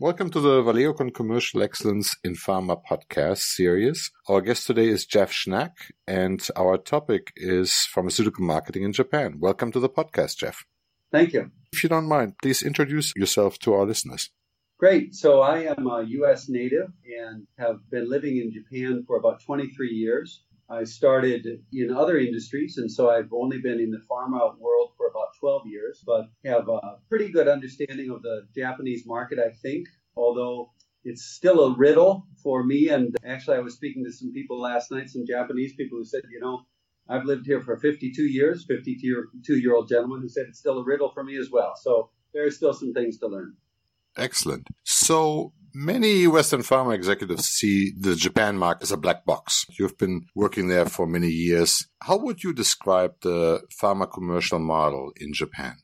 Welcome to the Valeocon Commercial Excellence in Pharma podcast series. Our guest today is Jeff Schnack, and our topic is pharmaceutical marketing in Japan. Welcome to the podcast, Jeff. Thank you. If you don't mind, please introduce yourself to our listeners. Great. So I am a U.S. native and have been living in Japan for about 23 years. I started in other industries, and so I've only been in the pharma world for about 12 years, but have a pretty good understanding of the Japanese market, I think, although it's still a riddle for me. And actually, I was speaking to some people last night, some Japanese people who said, I've lived here for 52 years, 52-year-old gentleman who said it's still a riddle for me as well. So there are still some things to learn. Excellent. So many Western pharma executives see the Japan market as a black box. You've been working there for many years. How would you describe the pharma commercial model in Japan?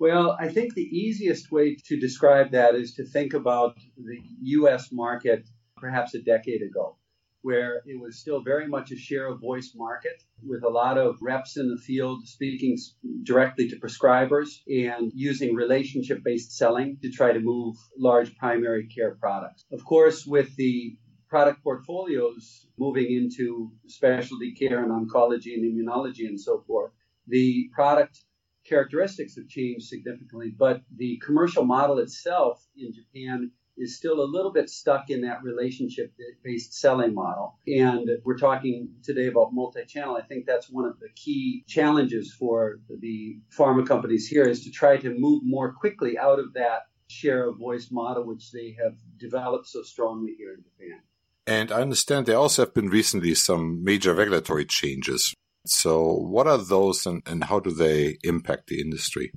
Well, I think the easiest way to describe that is to think about the U.S. market perhaps a decade ago, where it was still very much a share of voice market with a lot of reps in the field speaking directly to prescribers and using relationship-based selling to try to move large primary care products. Of course, with the product portfolios moving into specialty care and oncology and immunology and so forth, the product characteristics have changed significantly, but the commercial model itself in Japan is still a little bit stuck in that relationship-based selling model. And we're talking today about multi-channel. I think that's one of the key challenges for the pharma companies here is to try to move more quickly out of that share of voice model, which they have developed so strongly here in Japan. And I understand there also have been recently some major regulatory changes. So what are those and how do they impact the industry?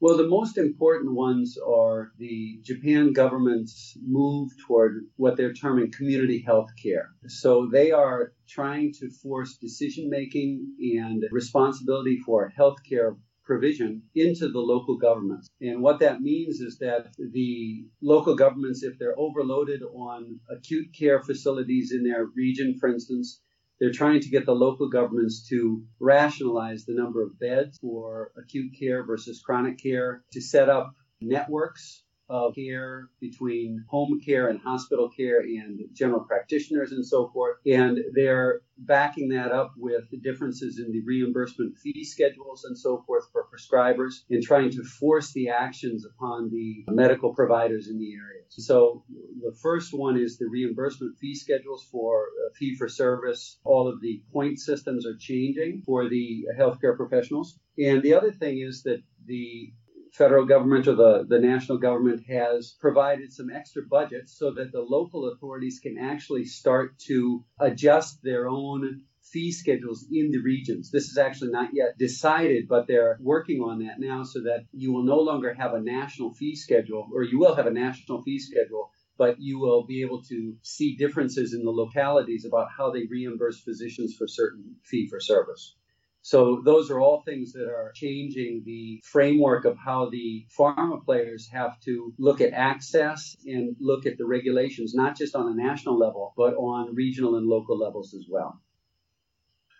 Well, the most important ones are the Japan government's move toward what they're terming community health care. So they are trying to force decision-making and responsibility for health care provision into the local governments. And what that means is that the local governments, if they're overloaded on acute care facilities in their region, for instance, they're trying to get the local governments to rationalize the number of beds for acute care versus chronic care, to set up networks of care between home care and hospital care and general practitioners and so forth. And they're backing that up with the differences in the reimbursement fee schedules and so forth for prescribers and trying to force the actions upon the medical providers in the area. So the first one is the reimbursement fee schedules for fee-for-service. All of the point systems are changing for the healthcare professionals. And the other thing is that the federal government or the national government has provided some extra budgets so that the local authorities can actually start to adjust their own fee schedules in the regions. This is actually not yet decided, but they're working on that now so that you will no longer have a national fee schedule, or you will have a national fee schedule, but you will be able to see differences in the localities about how they reimburse physicians for certain fee-for-service. So those are all things that are changing the framework of how the pharma players have to look at access and look at the regulations, not just on a national level, but on regional and local levels as well.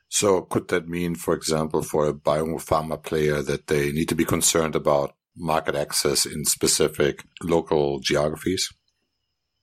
So could that mean, for example, for a biopharma player that they need to be concerned about market access in specific local geographies?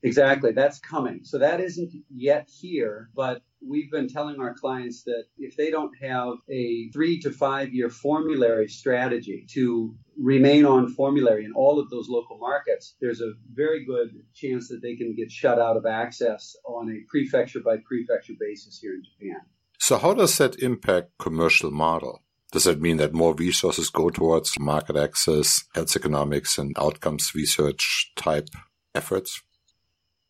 Exactly. That's coming. So that isn't yet here, but we've been telling our clients that if they don't have a 3 to 5 year formulary strategy to remain on formulary in all of those local markets, there's a very good chance that they can get shut out of access on a prefecture by prefecture basis here in Japan. So how does that impact commercial model? Does that mean that more resources go towards market access, health economics, and outcomes research type efforts?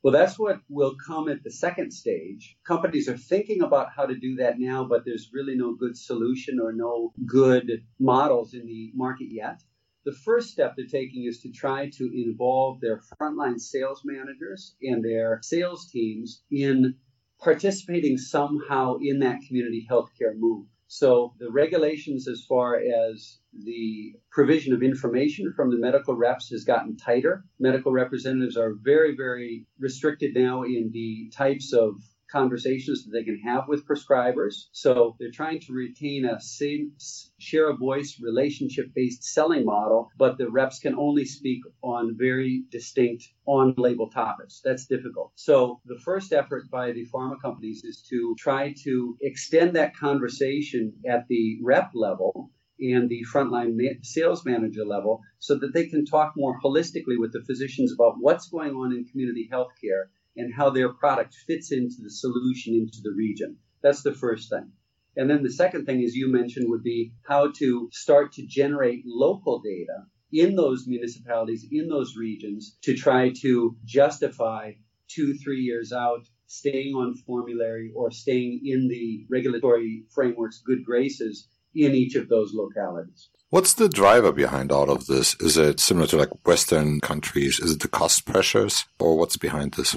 Well, that's what will come at the second stage. Companies are thinking about how to do that now, but there's really no good solution or no good models in the market yet. The first step they're taking is to try to involve their frontline sales managers and their sales teams in participating somehow in that community healthcare move. So the regulations as far as the provision of information from the medical reps has gotten tighter. Medical representatives are very, very restricted now in the types of conversations that they can have with prescribers. So they're trying to retain a same share of voice, relationship-based selling model, but the reps can only speak on very distinct on-label topics. That's difficult. So the first effort by the pharma companies is to try to extend that conversation at the rep level and the frontline sales manager level so that they can talk more holistically with the physicians about what's going on in community healthcare and how their product fits into the solution, into the region. That's the first thing. And then the second thing, as you mentioned, would be how to start to generate local data in those municipalities, in those regions, to try to justify 2-3 years out staying on formulary or staying in the regulatory framework's good graces in each of those localities. What's the driver behind all of this? Is it similar to like Western countries? Is it the cost pressures, or what's behind this?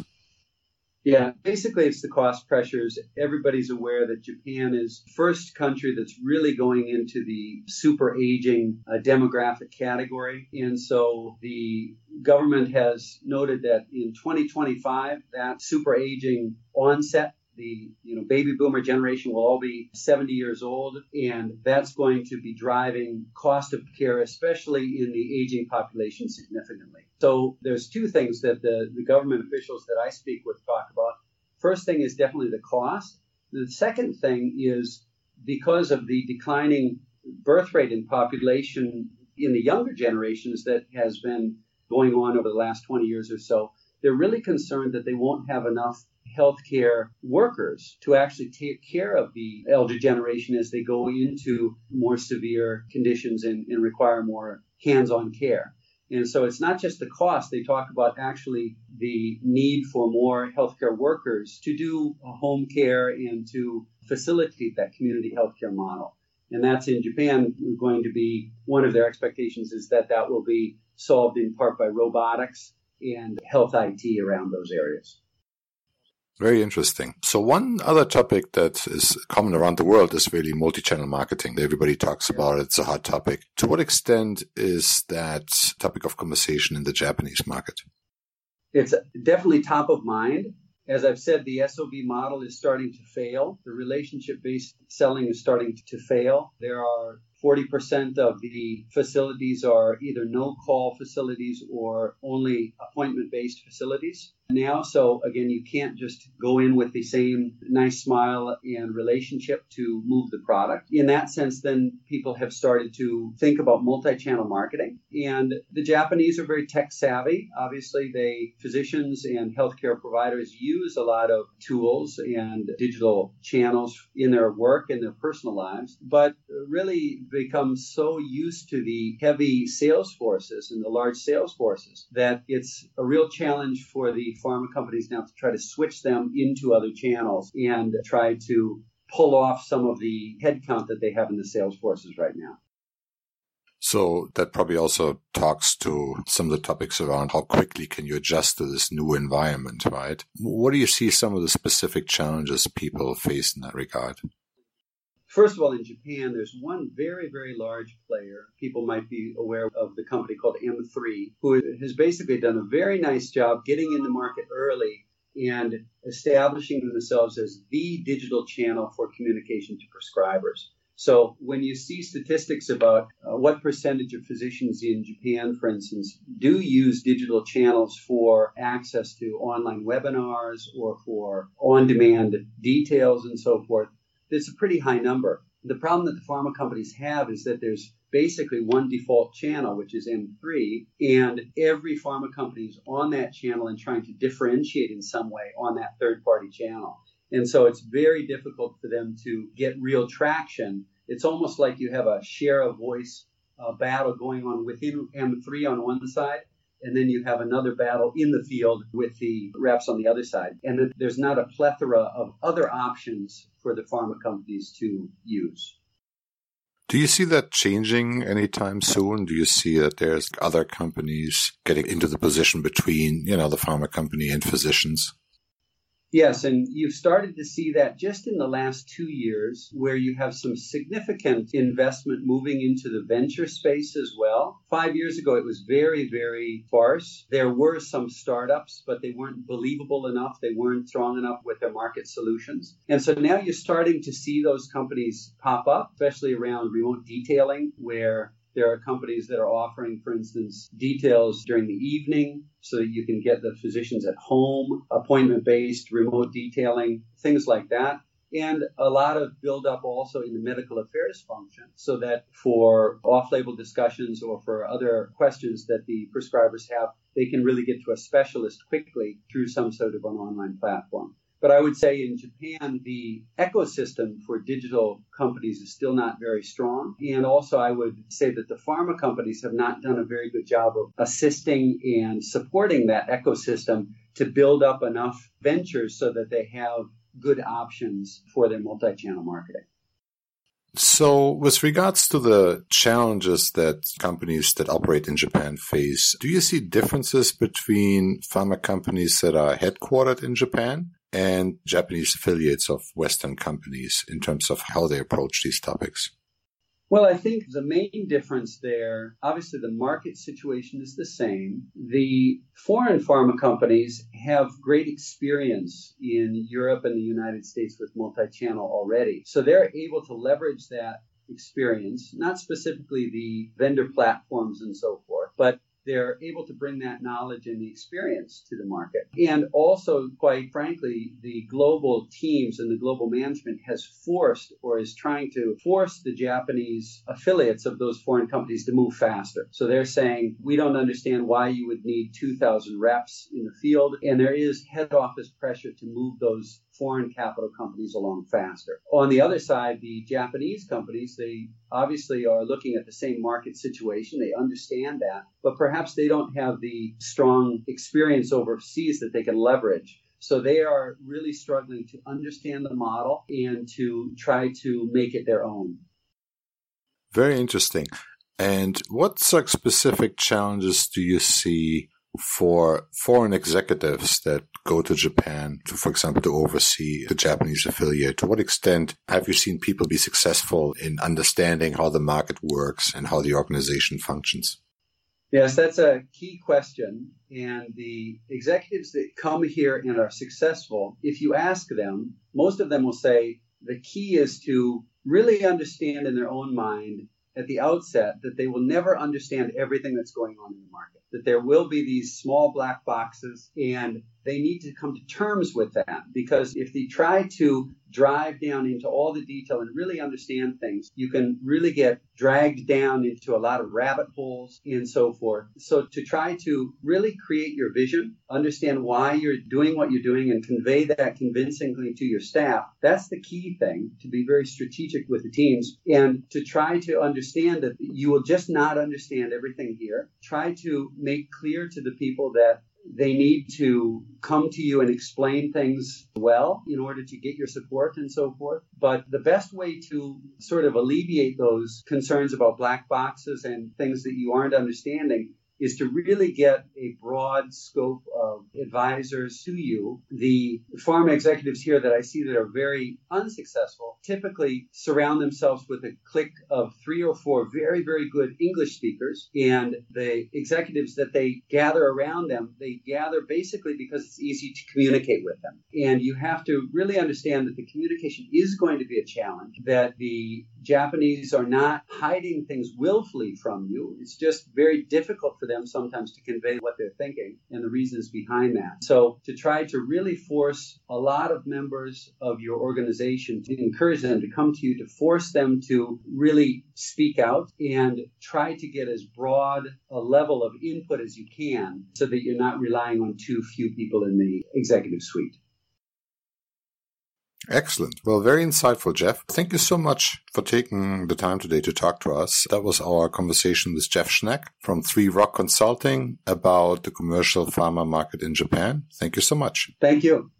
Yeah, basically it's the cost pressures. Everybody's aware that Japan is the first country that's really going into the super aging demographic category. And so the government has noted that in 2025, that super aging onset, the baby boomer generation will all be 70 years old, and that's going to be driving cost of care, especially in the aging population, significantly. So there's two things that the government officials that I speak with talk about. First thing is definitely the cost. The second thing is because of the declining birth rate in population in the younger generations that has been going on over the last 20 years or so, they're really concerned that they won't have enough healthcare workers to actually take care of the elder generation as they go into more severe conditions and require more hands-on care. And so it's not just the cost. They talk about actually the need for more healthcare workers to do home care and to facilitate that community healthcare model. And that's in Japan going to be one of their expectations, is that that will be solved in part by robotics and health IT around those areas. Very interesting. So one other topic that is common around the world is really multi-channel marketing. Everybody talks about it. It's a hot topic. To what extent is that topic of conversation in the Japanese market? It's definitely top of mind. As I've said, the SOV model is starting to fail. The relationship-based selling is starting to fail. There are 40% of the facilities are either no-call facilities or only appointment-based facilities now. So, again, you can't just go in with the same nice smile and relationship to move the product. In that sense, then people have started to think about multi-channel marketing. And the Japanese are very tech-savvy. Obviously, physicians and healthcare providers use a lot of tools and digital channels in their work and their personal lives, but really become so used to the heavy sales forces and the large sales forces that it's a real challenge for the pharma companies now to try to switch them into other channels and try to pull off some of the headcount that they have in the sales forces right now. So that probably also talks to some of the topics around how quickly can you adjust to this new environment, right? What do you see some of the specific challenges people face in that regard? First of all, in Japan, there's one very, very large player. People might be aware of the company called M3, who has basically done a very nice job getting in the market early and establishing themselves as the digital channel for communication to prescribers. So when you see statistics about what percentage of physicians in Japan, for instance, do use digital channels for access to online webinars or for on-demand details and so forth, it's a pretty high number. The problem that the pharma companies have is that there's basically one default channel, which is M3, and every pharma company is on that channel and trying to differentiate in some way on that third-party channel. And so it's very difficult for them to get real traction. It's almost like you have a share of voice battle going on within M3 on one side, and then you have another battle in the field with the reps on the other side. And there's not a plethora of other options for the pharma companies to use. Do you see that changing anytime soon? Do you see that there's other companies getting into the position between, the pharma company and physicians? Yes, and you've started to see that just in the last 2 years, where you have some significant investment moving into the venture space as well. 5 years ago, it was very, very sparse. There were some startups, but they weren't believable enough. They weren't strong enough with their market solutions. And so now you're starting to see those companies pop up, especially around remote detailing, where there are companies that are offering, for instance, details during the evening so that you can get the physicians at home, appointment-based, remote detailing, things like that. And a lot of build-up also in the medical affairs function so that for off-label discussions or for other questions that the prescribers have, they can really get to a specialist quickly through some sort of an online platform. But I would say in Japan, the ecosystem for digital companies is still not very strong. And also, I would say that the pharma companies have not done a very good job of assisting and supporting that ecosystem to build up enough ventures so that they have good options for their multi-channel marketing. So with regards to the challenges that companies that operate in Japan face, do you see differences between pharma companies that are headquartered in Japan and Japanese affiliates of Western companies in terms of how they approach these topics? Well, I think the main difference there, obviously the market situation is the same. The foreign pharma companies have great experience in Europe and the United States with multi-channel already. So they're able to leverage that experience, not specifically the vendor platforms and so forth, but they're able to bring that knowledge and the experience to the market. And also, quite frankly, the global teams and the global management has forced or is trying to force the Japanese affiliates of those foreign companies to move faster. So they're saying, we don't understand why you would need 2,000 reps in the field. And there is head office pressure to move those foreign capital companies along faster. On the other side, the Japanese companies, they obviously are looking at the same market situation. They understand that, but perhaps they don't have the strong experience overseas that they can leverage. So they are really struggling to understand the model and to try to make it their own. Very interesting. And what specific challenges do you see for foreign executives that go to Japan to, for example, to oversee the Japanese affiliate? To what extent have you seen people be successful in understanding how the market works and how the organization functions? Yes, that's a key question. And the executives that come here and are successful, if you ask them, most of them will say the key is to really understand in their own mind at the outset that they will never understand everything that's going on in the market, that there will be these small black boxes, and they need to come to terms with that, because if they try to drive down into all the detail and really understand things, you can really get dragged down into a lot of rabbit holes and so forth. So to try to really create your vision, understand why you're doing what you're doing, and convey that convincingly to your staff, that's the key thing, to be very strategic with the teams and to try to understand that you will just not understand everything here. Try to make clear to the people that they need to come to you and explain things well in order to get your support and so forth. But the best way to sort of alleviate those concerns about black boxes and things that you aren't understanding is to really get a broad scope of advisors to you. The pharma executives here that I see that are very unsuccessful typically surround themselves with a clique of 3 or 4 very, very good English speakers. And the executives that they gather around them, they gather basically because it's easy to communicate with them. And you have to really understand that the communication is going to be a challenge, that the Japanese are not hiding things willfully from you. It's just very difficult for them sometimes to convey what they're thinking and the reasons behind that. So to try to really force a lot of members of your organization, to encourage them to come to you, to force them to really speak out and try to get as broad a level of input as you can so that you're not relying on too few people in the executive suite. Excellent. Well, very insightful, Jeff. Thank you so much for taking the time today to talk to us. That was our conversation with Jeff Schnack from Three Rock Consulting about the commercial pharma market in Japan. Thank you so much. Thank you.